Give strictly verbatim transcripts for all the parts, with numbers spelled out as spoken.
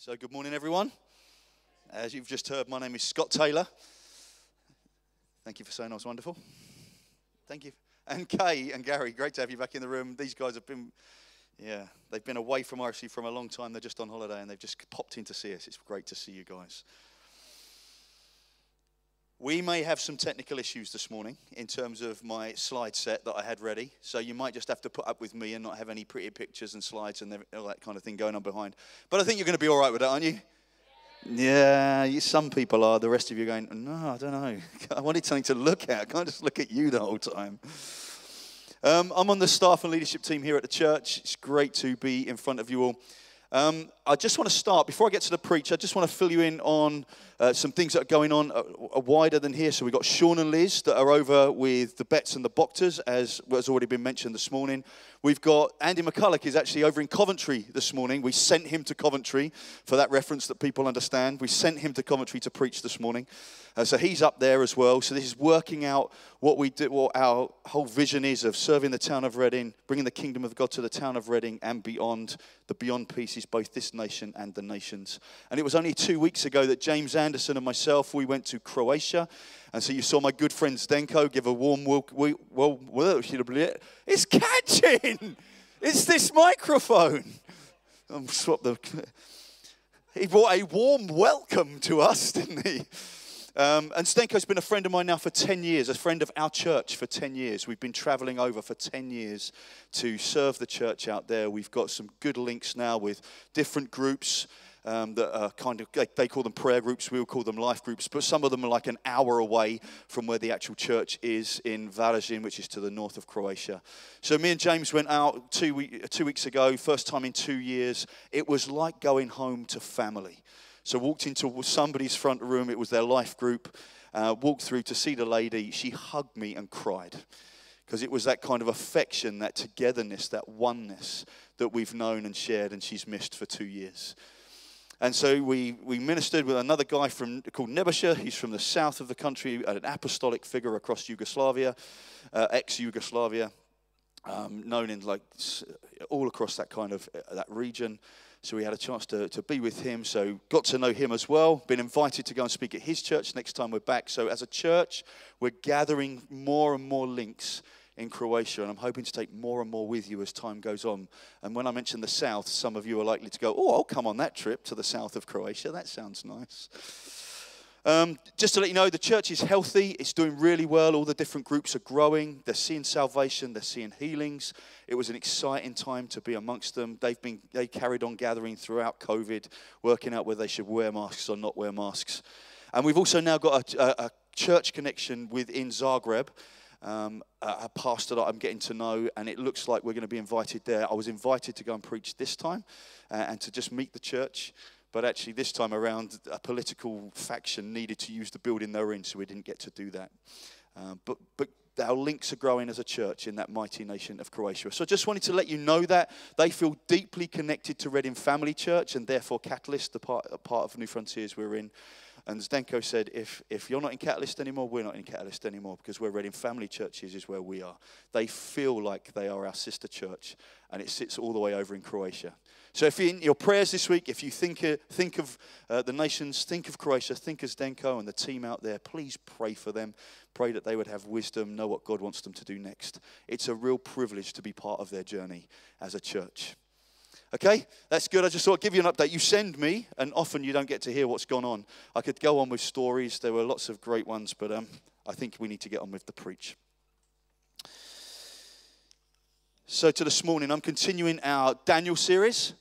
So good morning, everyone. As you've just heard, my name is Scott Taylor. Thank you for saying I was wonderful. Thank you. And Kay and Gary, great to have you back in the room. These guys have been, yeah, they've been away from R F C for a long time. They're just on holiday and they've just popped in to see us. It's great to see you guys. We may have some technical issues this morning in terms of my slide set that I had ready. So you might just have to put up with me and not have any pretty pictures and slides and all that kind of thing going on behind. But I think you're going to be all right with that, aren't you? Yeah, you, some people are. The rest of you are going, no, I don't know. I wanted something to look at. I can't just look at you the whole time. Um, I'm on the staff and leadership team here at the church. It's great to be in front of you all. Um, I just want to start, before I get to the preach, I just want to fill you in on uh, some things that are going on uh, uh, wider than here. So we've got Sean and Liz that are over with the Bets and the Bocters, as has already been mentioned this morning. We've got Andy McCulloch is actually over in Coventry this morning. We sent him to Coventry for that reference that people understand. We sent him to Coventry to preach this morning. Uh, so he's up there as well. So this is working out what we do, what our whole vision is of serving the town of Reading, bringing the kingdom of God to the town of Reading and beyond. The beyond piece is both this nation and the nations. And it was only two weeks ago that James Anderson and myself, we went to Croatia. And so you saw my good friend Zdenko give a warm welcome. Well, it's catching. It's this microphone. I'm swap the. He brought a warm welcome to us, didn't he? Um, and Zdenko's been a friend of mine now for ten years, a friend of our church for ten years. We've been traveling over for ten years to serve the church out there. We've got some good links now with different groups um, that are kind of, they call them prayer groups, we will call them life groups, but some of them are like an hour away from where the actual church is in Varazin, which is to the north of Croatia. So me and James went out two, week, two weeks ago, first time in two years. It was like going home to family. So walked into somebody's front room, it was their life group, uh, walked through to see the lady. She hugged me and cried because it was that kind of affection, that togetherness, that oneness that we've known and shared and she's missed for two years. And so we, we ministered with another guy from called Nebosha. He's from the south of the country, an apostolic figure across Yugoslavia, uh, ex-Yugoslavia, um, known in like all across that kind of uh, that region. So we had a chance to, to be with him, so got to know him as well. Been invited to go and speak at his church next time we're back. So as a church, we're gathering more and more links in Croatia, and I'm hoping to take more and more with you as time goes on. And when I mention the south, some of you are likely to go, oh, I'll come on that trip to the south of Croatia. That sounds nice. Um, just to let you know, the church is healthy. It's doing really well. All the different groups are growing. They're seeing salvation. They're seeing healings. It was an exciting time to be amongst them. They've been, they carried on gathering throughout COVID, working out whether they should wear masks or not wear masks. And we've also now got a, a, a church connection within Zagreb, um, a, a pastor that I'm getting to know, and it looks like we're going to be invited there. I was invited to go and preach this time uh, and to just meet the church. But actually this time around, a political faction needed to use the building they were in, so we didn't get to do that. Uh, but, but our links are growing as a church in that mighty nation of Croatia. So I just wanted to let you know that. They feel deeply connected to Reading Family Church and therefore Catalyst, the part, part of New Frontiers we're in. And Zdenko said, if, if you're not in Catalyst anymore, we're not in Catalyst anymore, because we're Reading Family Churches is where we are. They feel like they are our sister church, and it sits all the way over in Croatia. So if you're in your prayers this week, if you think of, think of uh, the nations, think of Croatia, think of Zdenko and the team out there, please pray for them. Pray that they would have wisdom, know what God wants them to do next. It's a real privilege to be part of their journey as a church. Okay, that's good. I just thought I'd give you an update. You send me, and often you don't get to hear what's gone on. I could go on with stories. There were lots of great ones, but um, I think we need to get on with the preach. So to this morning, I'm continuing our Daniel series,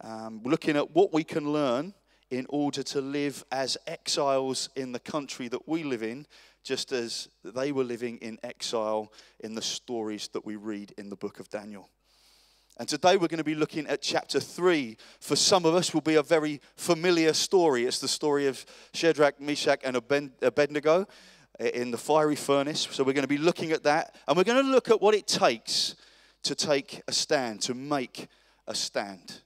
um, looking at what we can learn in order to live as exiles in the country that we live in, just as they were living in exile in the stories that we read in the book of Daniel. And today we're going to be looking at chapter three. For some of us will be a very familiar story. It's the story of Shadrach, Meshach, and Abednego in the fiery furnace. So we're going to be looking at that. And we're going to look at what it takes to take a stand, to make a stand.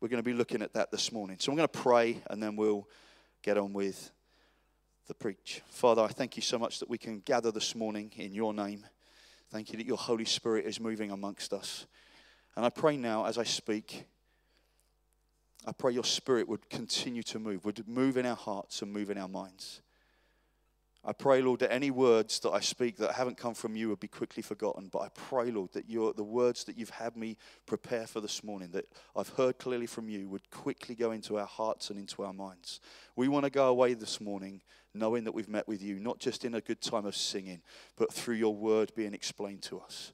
We're going to be looking at that this morning. So I'm going to pray and then we'll get on with the preach. Father, I thank you so much that we can gather this morning in your name. Thank you that your Holy Spirit is moving amongst us. And I pray now as I speak, I pray your Spirit would continue to move, would move in our hearts and move in our minds. I pray, Lord, that any words that I speak that haven't come from you would be quickly forgotten. But I pray, Lord, that your, the words that you've had me prepare for this morning, that I've heard clearly from you, would quickly go into our hearts and into our minds. We want to go away this morning knowing that we've met with you, not just in a good time of singing, but through your word being explained to us.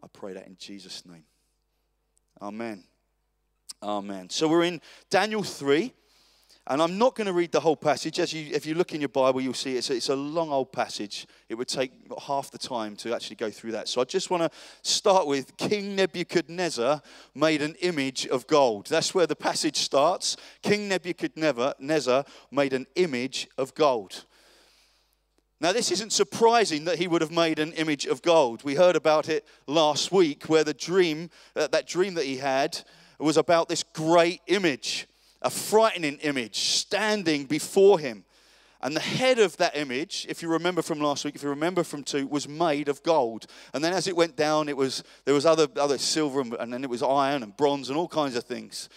I pray that in Jesus' name. Amen. Amen. So we're in Daniel three. And I'm not going to read the whole passage. As you, if you look in your Bible, you'll see it's a, it's a long old passage. It would take half the time to actually go through that. So I just want to start with King Nebuchadnezzar made an image of gold. That's where the passage starts. King Nebuchadnezzar made an image of gold. Now, this isn't surprising that he would have made an image of gold. We heard about it last week where the dream, uh, that dream that he had was about this great image. A frightening image standing before him. And the head of that image, if you remember from last week, if you remember from two, was made of gold. And then as it went down, it was there was other, other silver, and, and then it was iron and bronze and all kinds of things.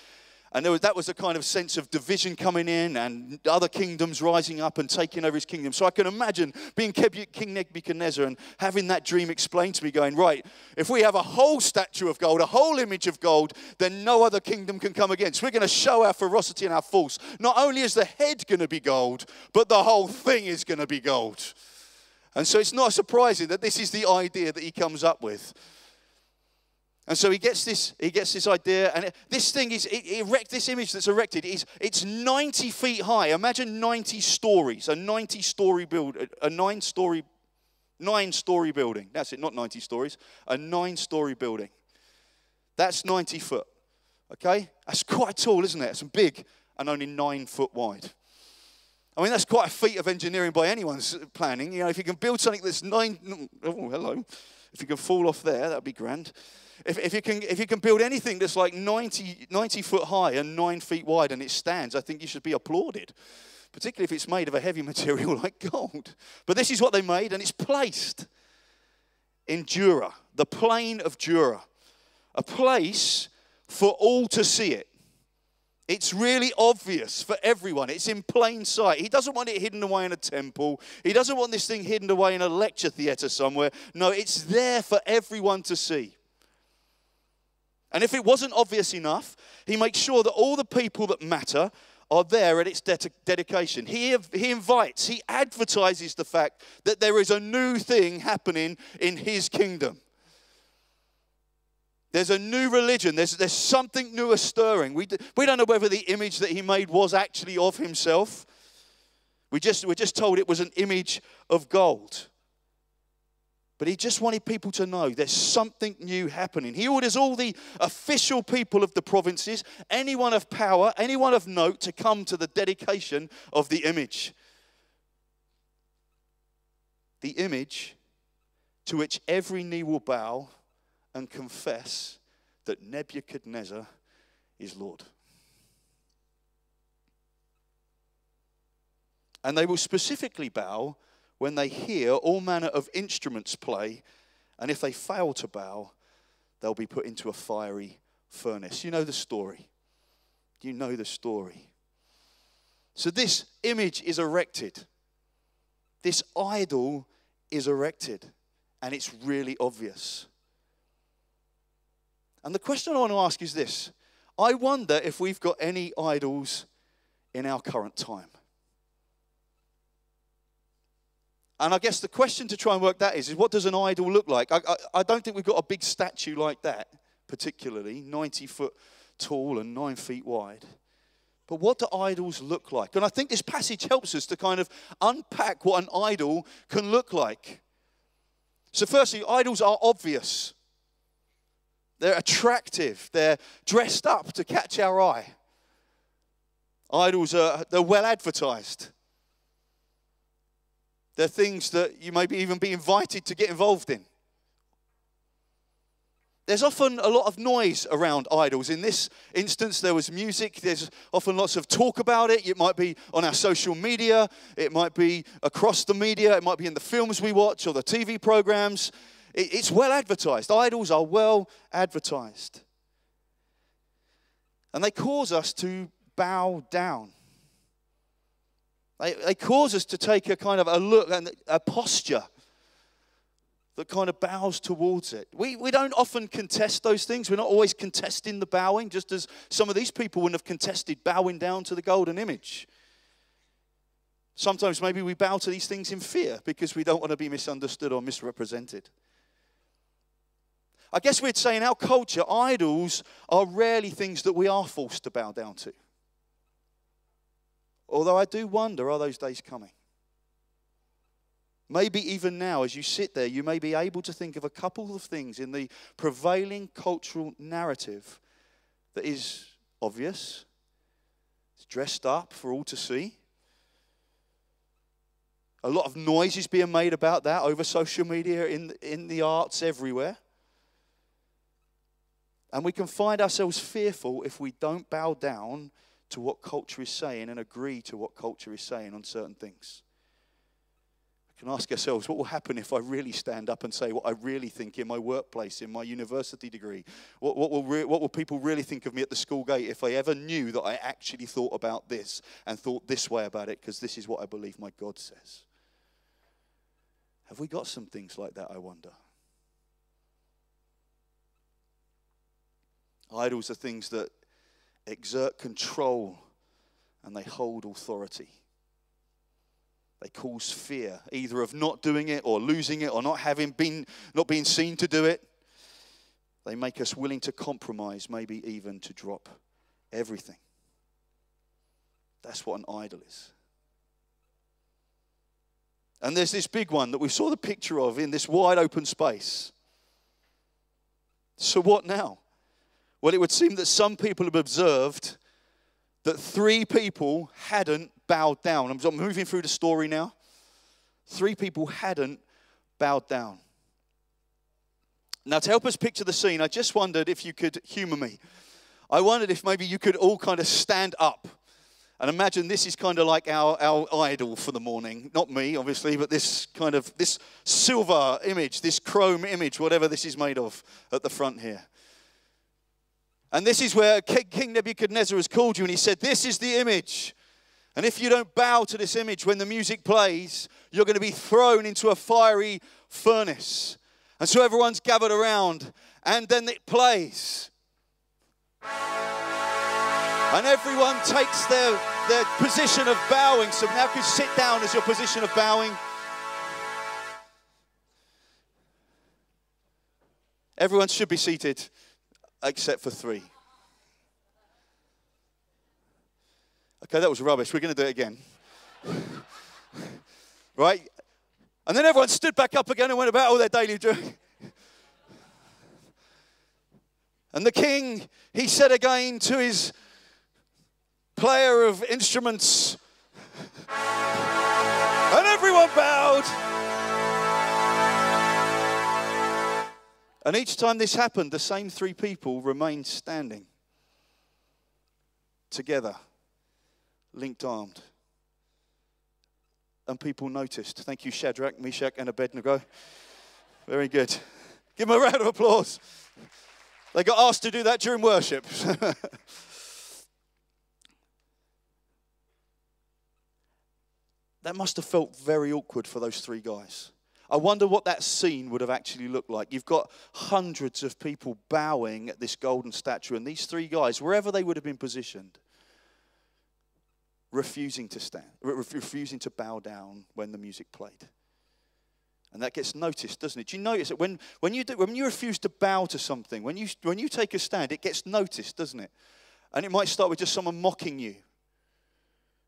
And there was, that was a kind of sense of division coming in and other kingdoms rising up and taking over his kingdom. So I can imagine being King Nebuchadnezzar and having that dream explained to me going, right, if we have a whole statue of gold, a whole image of gold, then no other kingdom can come against. We're going to show our ferocity and our force. Not only is the head going to be gold, but the whole thing is going to be gold. And so it's not surprising that this is the idea that he comes up with. And so he gets this, he gets this idea, and it, this thing is it, erect. This image that's erected is it's ninety feet high. Imagine ninety stories, a ninety-story build, a nine-story, nine-story building. That's it, not ninety stories, a nine-story building. That's ninety foot. Okay, that's quite tall, isn't it? It's big and only nine foot wide. I mean, that's quite a feat of engineering by anyone's planning. You know, if you can build something that's nine, oh hello, if you can fall off there, that'd be grand. If, if, you can, if you can build anything that's like ninety, ninety foot high and nine feet wide and it stands, I think you should be applauded, particularly if it's made of a heavy material like gold. But this is what they made, and it's placed in Dura, the plain of Dura, a place for all to see it. It's really obvious for everyone. It's in plain sight. He doesn't want it hidden away in a temple. He doesn't want this thing hidden away in a lecture theatre somewhere. No, it's there for everyone to see. And if it wasn't obvious enough, he makes sure that all the people that matter are there at its de- dedication. He, he invites, he advertises the fact that there is a new thing happening in his kingdom. There's a new religion. There's, there's something new a-stirring. We, do, we don't know whether the image that he made was actually of himself. We just, we're just told it was an image of gold. But he just wanted people to know there's something new happening. He orders all the official people of the provinces, anyone of power, anyone of note, to come to the dedication of the image. The image to which every knee will bow and confess that Nebuchadnezzar is Lord. And they will specifically bow when they hear all manner of instruments play, and if they fail to bow, they'll be put into a fiery furnace. You know the story. You know the story. So this image is erected. This idol is erected, and it's really obvious. And the question I want to ask is this. I wonder if we've got any idols in our current time. And I guess the question to try and work that is, is what does an idol look like? I, I, I don't think we've got a big statue like that, particularly, ninety foot tall and nine feet wide. But what do idols look like? And I think this passage helps us to kind of unpack what an idol can look like. So firstly, idols are obvious. They're attractive. They're dressed up to catch our eye. Idols, are they're well advertised. They're things that you may be even be invited to get involved in. There's often a lot of noise around idols. In this instance, there was music. There's often lots of talk about it. It might be on our social media. It might be across the media. It might be in the films we watch or the T V programs. It's well advertised. Idols are well advertised. And they cause us to bow down. They, they cause us to take a kind of a look and a posture that kind of bows towards it. We, we don't often contest those things. We're not always contesting the bowing, just as some of these people wouldn't have contested bowing down to the golden image. Sometimes maybe we bow to these things in fear because we don't want to be misunderstood or misrepresented. I guess we'd say in our culture, idols are rarely things that we are forced to bow down to. Although I do wonder, are those days coming? Maybe even now, as you sit there, you may be able to think of a couple of things in the prevailing cultural narrative that is obvious, it's dressed up for all to see. A lot of noise is being made about that over social media, in, in the arts, everywhere. And we can find ourselves fearful if we don't bow down to what culture is saying and agree to what culture is saying on certain things. We can ask ourselves, what will happen if I really stand up and say what I really think in my workplace, in my university degree? What, what, will, re- what will people really think of me at the school gate if I ever knew that I actually thought about this and thought this way about it because this is what I believe my God says? Have we got some things like that, I wonder? Idols are things that exert control and they hold authority. They cause fear, either of not doing it or losing it or not having been, not being seen to do it. They make us willing to compromise, maybe even to drop everything. That's what an idol is. And there's this big one that we saw the picture of in this wide open space. So what now? Well, it would seem that some people have observed that three people hadn't bowed down. I'm moving through the story now. Three people hadn't bowed down. Now, to help us picture the scene, I just wondered if you could humor me. I wondered if maybe you could all kind of stand up. And imagine this is kind of like our, our idol for the morning. Not me, obviously, but this kind of, this silver image, this chrome image, whatever this is made of at the front here. And this is where King Nebuchadnezzar has called you and he said, this is the image. And if you don't bow to this image when the music plays, you're going to be thrown into a fiery furnace. And so everyone's gathered around and then it plays. And everyone takes their, their position of bowing. So now you can sit down as your position of bowing. Everyone should be seated except for three. Okay, that was rubbish. We're going to do it again. Right? And then everyone stood back up again and went about all their daily doing. And the king, he said again to his player of instruments, and everyone bowed. And each time this happened, the same three people remained standing together, linked armed. And people noticed. Thank you, Shadrach, Meshach, and Abednego. Very good. Give them a round of applause. They got asked to do that during worship. That must have felt very awkward for those three guys. I wonder what that scene would have actually looked like. You've got hundreds of people bowing at this golden statue, and these three guys, wherever they would have been positioned, refusing to stand, refusing to bow down when the music played. And that gets noticed, doesn't it? Do you notice that when, when, you, do, when you refuse to bow to something, when you, when you take a stand, it gets noticed, doesn't it? And it might start with just someone mocking you.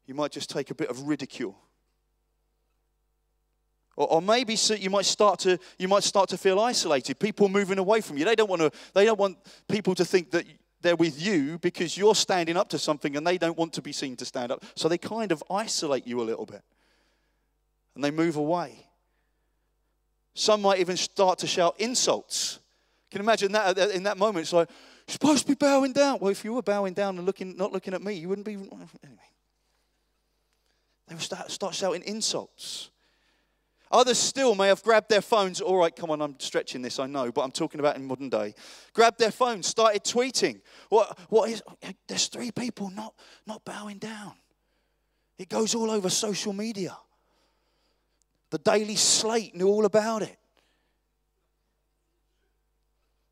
You might just take a bit of ridicule. Or maybe you might start to you might start to feel isolated. People moving away from you. They don't want to. They don't want people to think that they're with you because you're standing up to something, and they don't want to be seen to stand up. So they kind of isolate you a little bit, and they move away. Some might even start to shout insults. Can you imagine that in that moment? It's like, you're supposed to be bowing down. Well, if you were bowing down and looking, not looking at me, you wouldn't be. Anyway, they would start start shouting insults. Others still may have grabbed their phones. All right, come on, I'm stretching this, I know, but I'm talking about in modern day. Grabbed their phones, started tweeting. What? What is? There's three people not, not bowing down. It goes all over social media. The Daily Slate knew all about it.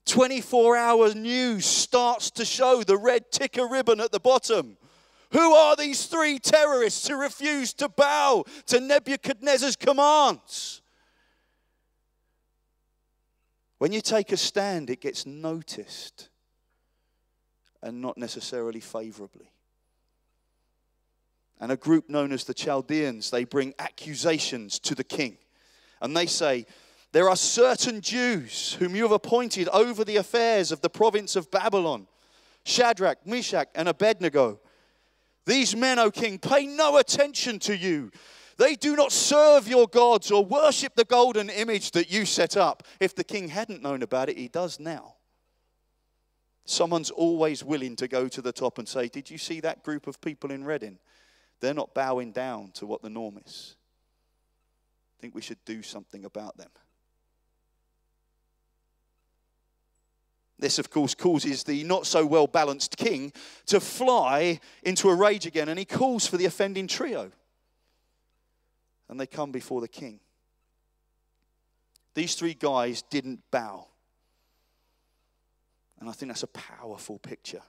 twenty-four hour news starts to show the red ticker ribbon at the bottom. Who are these three terrorists who refuse to bow to Nebuchadnezzar's commands? When you take a stand, it gets noticed and not necessarily favorably. And a group known as the Chaldeans, they bring accusations to the king. And they say, there are certain Jews whom you have appointed over the affairs of the province of Babylon, Shadrach, Meshach, and Abednego. These men, O king, pay no attention to you. They do not serve your gods or worship the golden image that you set up. If the king hadn't known about it, he does now. Someone's always willing to go to the top and say, did you see that group of people in Reading? They're not bowing down to what the norm is. I think we should do something about them. This, of course, causes the not-so-well-balanced king to fly into a rage again, and he calls for the offending trio. And they come before the king. These three guys didn't bow. And I think that's a powerful picture.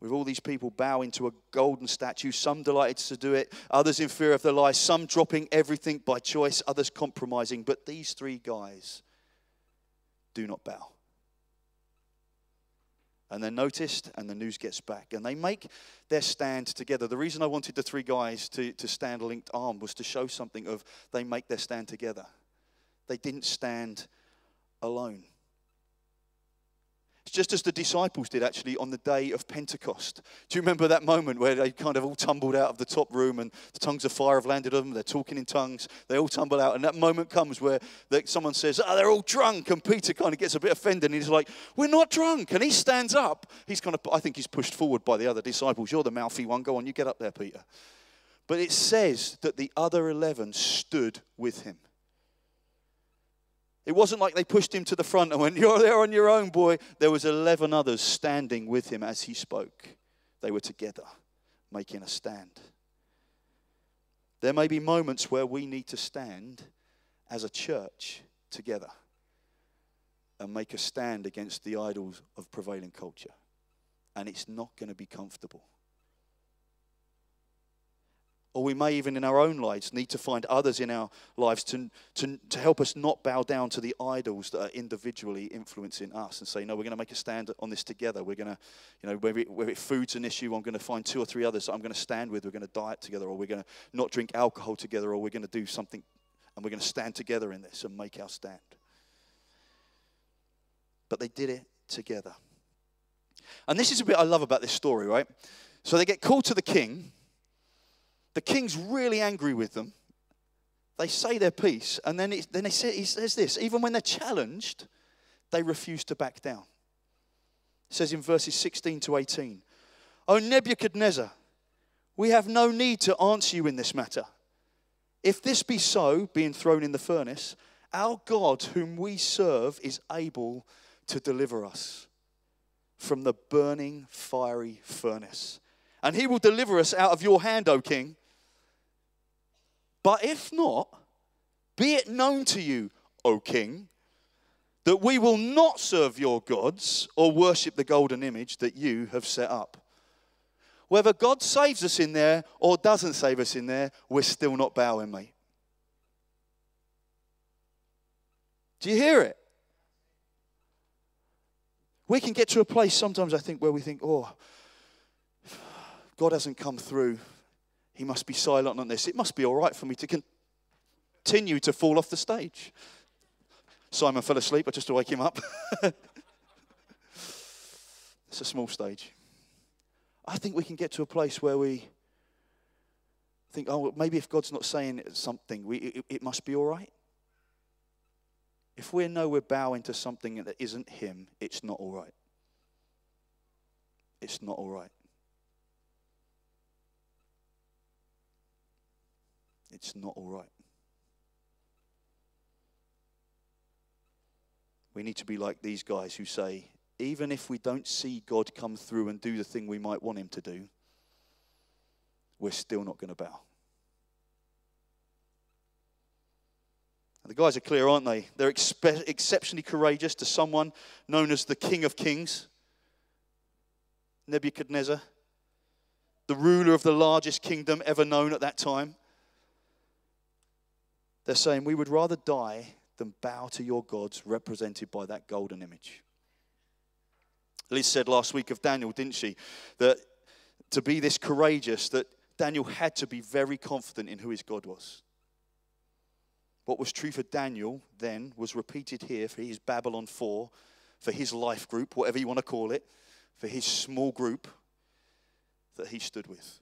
With all these people bowing to a golden statue, some delighted to do it, others in fear of the lie, some dropping everything by choice, others compromising. But these three guys do not bow. And they're noticed, and the news gets back. And they make their stand together. The reason I wanted the three guys to, to stand linked arm was to show something of they make their stand together. They didn't stand alone. It's just as the disciples did, actually, on the day of Pentecost. Do you remember that moment where they kind of all tumbled out of the top room and the tongues of fire have landed on them, they're talking in tongues, they all tumble out, and that moment comes where they, someone says, oh, they're all drunk, and Peter kind of gets a bit offended, and he's like, we're not drunk, and he stands up. He's kind of, I think he's pushed forward by the other disciples. You're the mouthy one, go on, you get up there, Peter. But it says that the other eleven stood with him. It wasn't like they pushed him to the front and went, you're there on your own, boy. There was eleven others standing with him as he spoke. They were together, making a stand. There may be moments where we need to stand as a church together and make a stand against the idols of prevailing culture. And it's not going to be comfortable. Or we may even in our own lives need to find others in our lives to, to, to help us not bow down to the idols that are individually influencing us and say, no, we're going to make a stand on this together. We're going to, you know, where, it, where it food's an issue, I'm going to find two or three others that I'm going to stand with. We're going to diet together, or we're going to not drink alcohol together, or we're going to do something, and we're going to stand together in this and make our stand. But they did it together. And this is a bit I love about this story, right? So they get called to the king. The king's really angry with them. They say their piece, and then, it, then they say, he says this, even when they're challenged, they refuse to back down. It says in verses sixteen to eighteen, O Nebuchadnezzar, we have no need to answer you in this matter. If this be so, being thrown in the furnace, our God whom we serve is able to deliver us from the burning fiery furnace. And he will deliver us out of your hand, O king. But if not, be it known to you, O king, that we will not serve your gods or worship the golden image that you have set up. Whether God saves us in there or doesn't save us in there, we're still not bowing, mate. Do you hear it? We can get to a place sometimes, I think, where we think, oh, God hasn't come through. He must be silent on this. It must be all right for me to continue to fall off the stage. Simon fell asleep. I just wake him up. It's a small stage. I think we can get to a place where we think, oh, maybe if God's not saying something, we, it, it must be all right. If we know we're bowing to something that isn't him, it's not all right. It's not all right. It's not all right. We need to be like these guys who say, even if we don't see God come through and do the thing we might want him to do, we're still not going to bow. And the guys are clear, aren't they? They're expe- exceptionally courageous to someone known as the King of Kings, Nebuchadnezzar, the ruler of the largest kingdom ever known at that time. They're saying, we would rather die than bow to your gods represented by that golden image. Liz said last week of Daniel, didn't she, that to be this courageous, that Daniel had to be very confident in who his God was. What was true for Daniel then was repeated here for his Babylon four, for his life group, whatever you want to call it, for his small group that he stood with.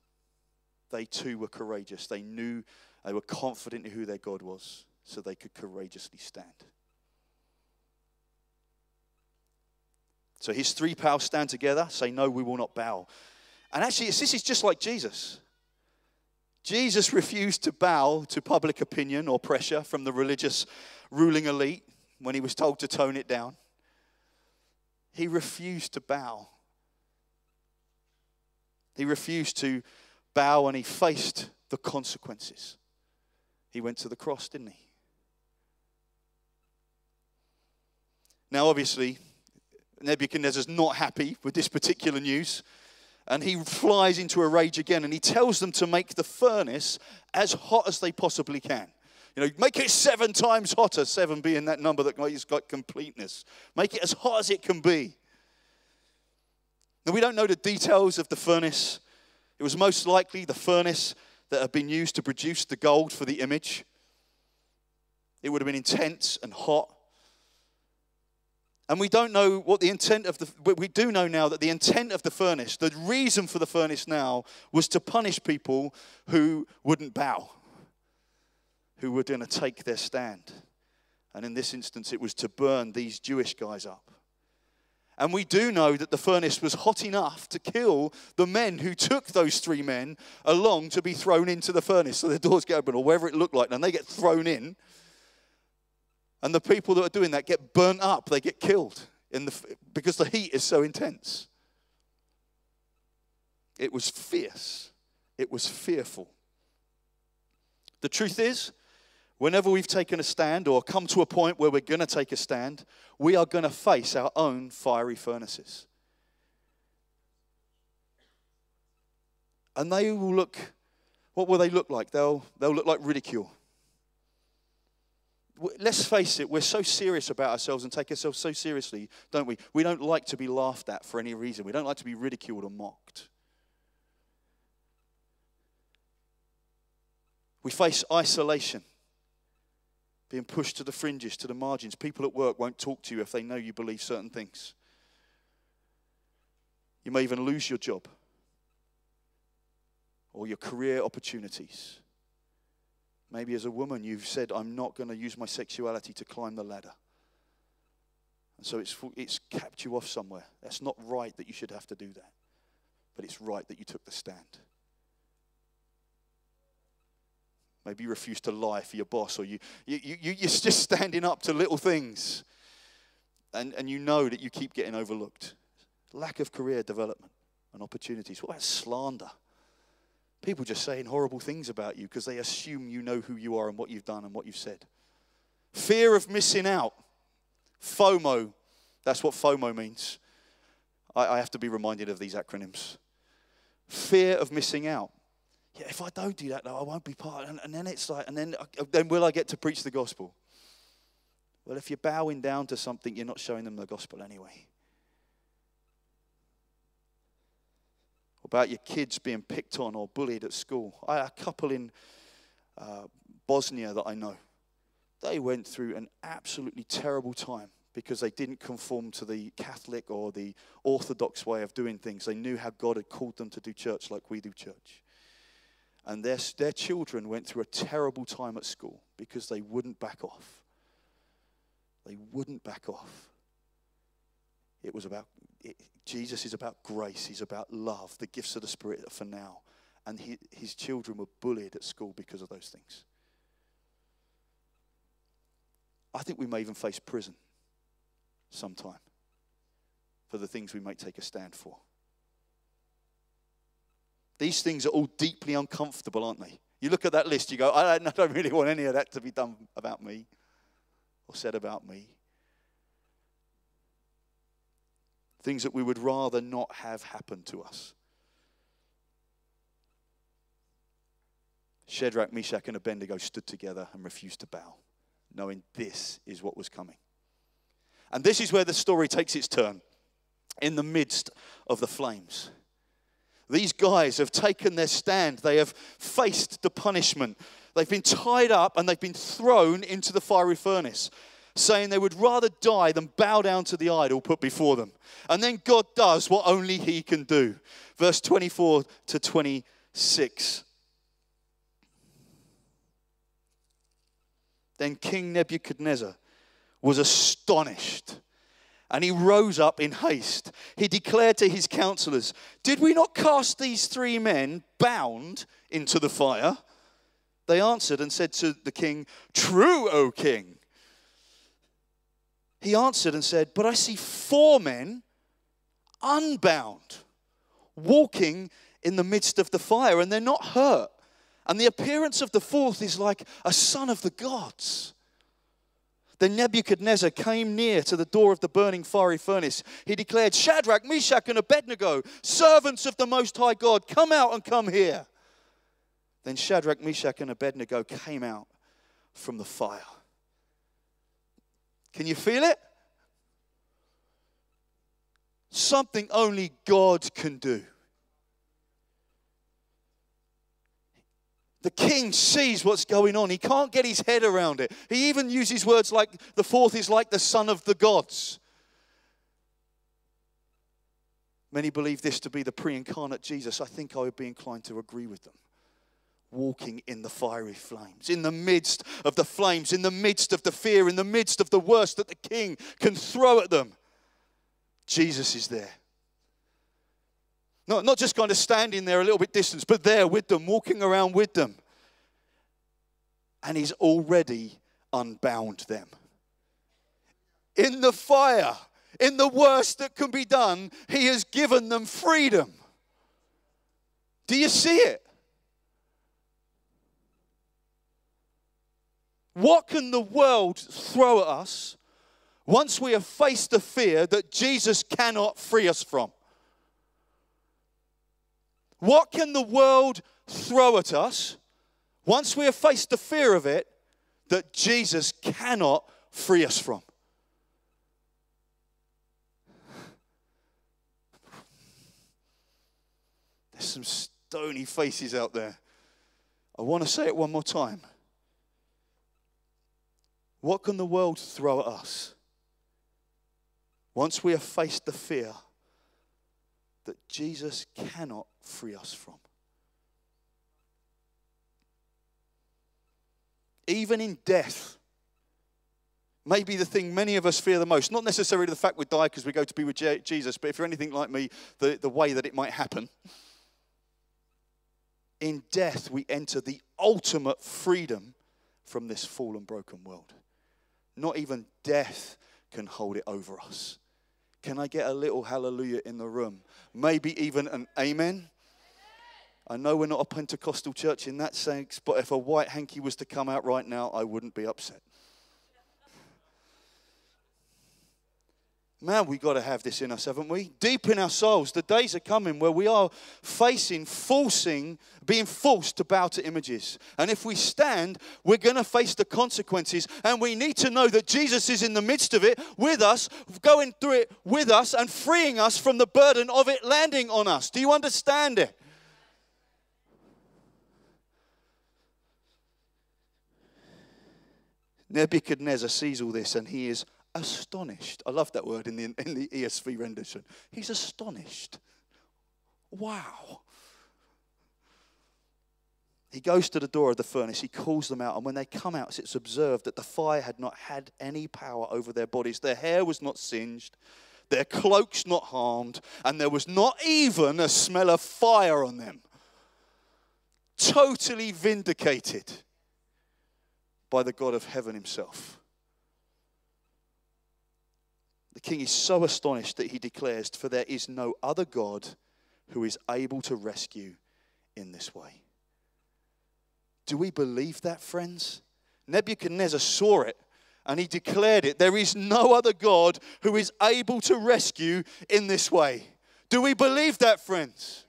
They too were courageous. They knew, they were confident in who their God was, so they could courageously stand. So his three pals stand together, say, no, we will not bow. And actually, it's, this is just like Jesus. Jesus refused to bow to public opinion or pressure from the religious ruling elite when he was told to tone it down. He refused to bow. He refused to bow and he faced the consequences. He went to the cross, didn't he? Now, obviously, Nebuchadnezzar's not happy with this particular news. And he flies into a rage again, and he tells them to make the furnace as hot as they possibly can. You know, make it seven times hotter, seven being that number that has got completeness. Make it as hot as it can be. Now, we don't know the details of the furnace. It was most likely the furnace that had been used to produce the gold for the image. It would have been intense and hot. And we don't know what the intent of the, we do know now that the intent of the furnace, the reason for the furnace now, was to punish people who wouldn't bow, who were going to take their stand. And in this instance, it was to burn these Jewish guys up. And we do know that the furnace was hot enough to kill the men who took those three men along to be thrown into the furnace. So the doors get open or wherever it looked like, and they get thrown in. And the people that are doing that get burnt up. They get killed in the, because the heat is so intense. It was fierce. It was fearful. The truth is, whenever we've taken a stand or come to a point where we're going to take a stand, we are going to face our own fiery furnaces. And they will look, what will they look like? They'll, they'll look like ridicule. Let's face it, we're so serious about ourselves and take ourselves so seriously, don't we? We don't like to be laughed at for any reason. We don't like to be ridiculed or mocked. We face isolation, being pushed to the fringes, to the margins. People at work won't talk to you if they know you believe certain things. You may even lose your job or your career opportunities. Maybe as a woman, you've said, I'm not going to use my sexuality to climb the ladder. And so it's it's capped you off somewhere. That's not right that you should have to do that. But it's right that you took the stand. Maybe you refuse to lie for your boss, or you, you, you, you're just standing up to little things. And, and you know that you keep getting overlooked. Lack of career development and opportunities. What about slander? People just saying horrible things about you because they assume you know who you are and what you've done and what you've said. Fear of missing out. FOMO. That's what FOMO means. I, I have to be reminded of these acronyms. Fear of missing out. Yeah, if I don't do that, though, I won't be part. And, and then it's like, and then, then will I get to preach the gospel? Well, if you're bowing down to something, you're not showing them the gospel anyway. About your kids being picked on or bullied at school. I had a couple in uh, Bosnia that I know. They went through an absolutely terrible time because they didn't conform to the Catholic or the Orthodox way of doing things. They knew how God had called them to do church like we do church. And their, their children went through a terrible time at school because they wouldn't back off. They wouldn't back off. It was about... It, Jesus is about grace. He's about love, the gifts of the Spirit for now. And he, his children were bullied at school because of those things. I think we may even face prison sometime for the things we might take a stand for. These things are all deeply uncomfortable, aren't they? You look at that list, you go, I don't, I don't really want any of that to be done about me or said about me. Things that we would rather not have happen to us. Shadrach, Meshach, and Abednego stood together and refused to bow, knowing this is what was coming. And this is where the story takes its turn, in the midst of the flames. These guys have taken their stand. They have faced the punishment. They've been tied up and they've been thrown into the fiery furnace, saying they would rather die than bow down to the idol put before them. And then God does what only he can do. Verse twenty-four to twenty-six. Then King Nebuchadnezzar was astonished, and he rose up in haste. He declared to his counselors, "Did we not cast these three men bound into the fire?" They answered and said to the king, "True, O king." He answered and said, "But I see four men unbound, walking in the midst of the fire, and they're not hurt. And the appearance of the fourth is like a son of the gods." Then Nebuchadnezzar came near to the door of the burning fiery furnace. He declared, "Shadrach, Meshach, and Abednego, servants of the Most High God, come out and come here." Then Shadrach, Meshach, and Abednego came out from the fire. Can you feel it? Something only God can do. The king sees what's going on. He can't get his head around it. He even uses words like, the fourth is like the son of the gods. Many believe this to be the pre-incarnate Jesus. I think I would be inclined to agree with them. Walking in the fiery flames, in the midst of the flames, in the midst of the fear, in the midst of the worst that the king can throw at them, Jesus is there. Not, not just kind of standing there a little bit distance, but there with them, walking around with them. And he's already unbound them. In the fire, in the worst that can be done, he has given them freedom. Do you see it? What can the world throw at us once we have faced the fear that Jesus cannot free us from? What can the world throw at us once we have faced the fear of it that Jesus cannot free us from? There's some stony faces out there. I want to say it one more time. What can the world throw at us once we have faced the fear that Jesus cannot free us from? Even in death, maybe the thing many of us fear the most, not necessarily the fact we die because we go to be with Jesus, but if you're anything like me, the, the way that it might happen. In death, we enter the ultimate freedom from this fallen, broken world. Not even death can hold it over us. Can I get a little hallelujah in the room? Maybe even an amen? I know we're not a Pentecostal church in that sense, but if a white hanky was to come out right now, I wouldn't be upset. Man, we got to have this in us, haven't we? Deep in our souls, the days are coming where we are facing, forcing, being forced to bow to images. And if we stand, we're going to face the consequences. And we need to know that Jesus is in the midst of it, with us, going through it with us, and freeing us from the burden of it landing on us. Do you understand it? Nebuchadnezzar sees all this and he is astonished. I love that word in the, in the E S V rendition. He's astonished. Wow. He goes to the door of the furnace. He calls them out. And when they come out, it's observed that the fire had not had any power over their bodies. Their hair was not singed. Their cloaks not harmed. And there was not even a smell of fire on them. Totally vindicated by the God of heaven himself. The king is so astonished that he declares, "For there is no other God who is able to rescue in this way." Do we believe that, friends? Nebuchadnezzar saw it and he declared it. There is no other God who is able to rescue in this way. Do we believe that, friends?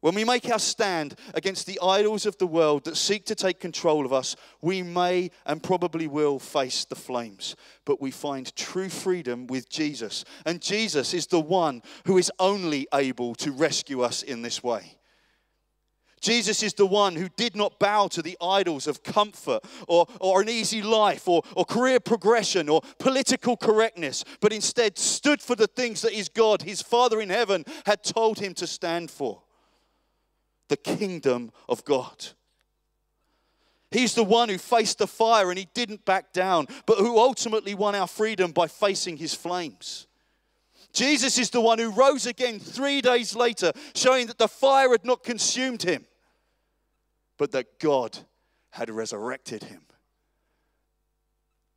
When we make our stand against the idols of the world that seek to take control of us, we may and probably will face the flames. But we find true freedom with Jesus. And Jesus is the one who is only able to rescue us in this way. Jesus is the one who did not bow to the idols of comfort or, or an easy life or, or career progression or political correctness, but instead stood for the things that his God, his Father in heaven, had told him to stand for. The kingdom of God. He's the one who faced the fire and he didn't back down, but who ultimately won our freedom by facing his flames. Jesus is the one who rose again three days later, showing that the fire had not consumed him, but that God had resurrected him.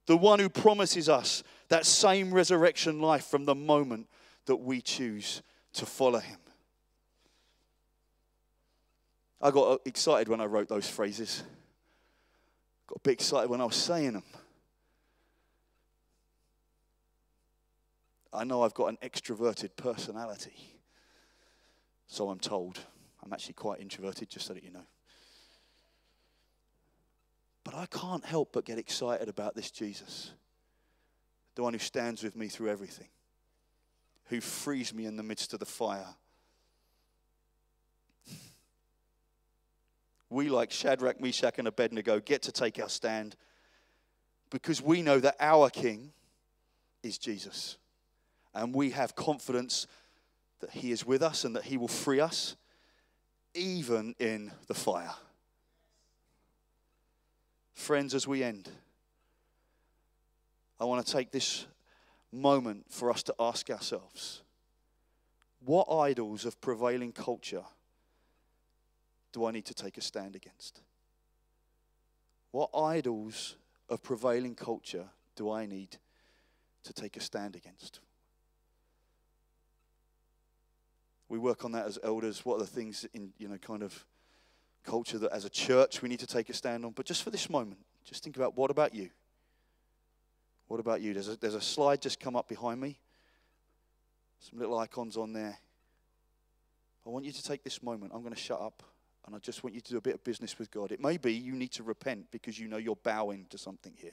The one who promises us that same resurrection life from the moment that we choose to follow him. I got excited when I wrote those phrases. Got a bit excited when I was saying them. I know I've got an extroverted personality. So I'm told. I'm actually quite introverted, just so that you know. But I can't help but get excited about this Jesus. The one who stands with me through everything. Who frees me in the midst of the fire. We, like Shadrach, Meshach, and Abednego, get to take our stand because we know that our King is Jesus. And we have confidence that he is with us and that he will free us, even in the fire. Friends, as we end, I want to take this moment for us to ask ourselves, what idols of prevailing culture do I need to take a stand against? What idols of prevailing culture do I need to take a stand against? We work on that as elders. What are the things in, you know, kind of culture that as a church we need to take a stand on? But just for this moment, just think about, what about you? What about you? There's a, there's a slide just come up behind me. Some little icons on there. I want you to take this moment. I'm going to shut up. And I just want you to do a bit of business with God. It may be you need to repent because you know you're bowing to something here.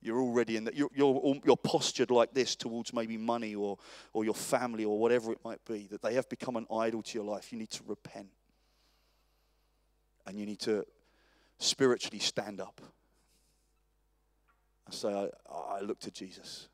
You're already in that. You're, you're, you're postured like this towards maybe money or, or your family or whatever it might be. That they have become an idol to your life. You need to repent. And you need to spiritually stand up. I say, I, I look to Jesus.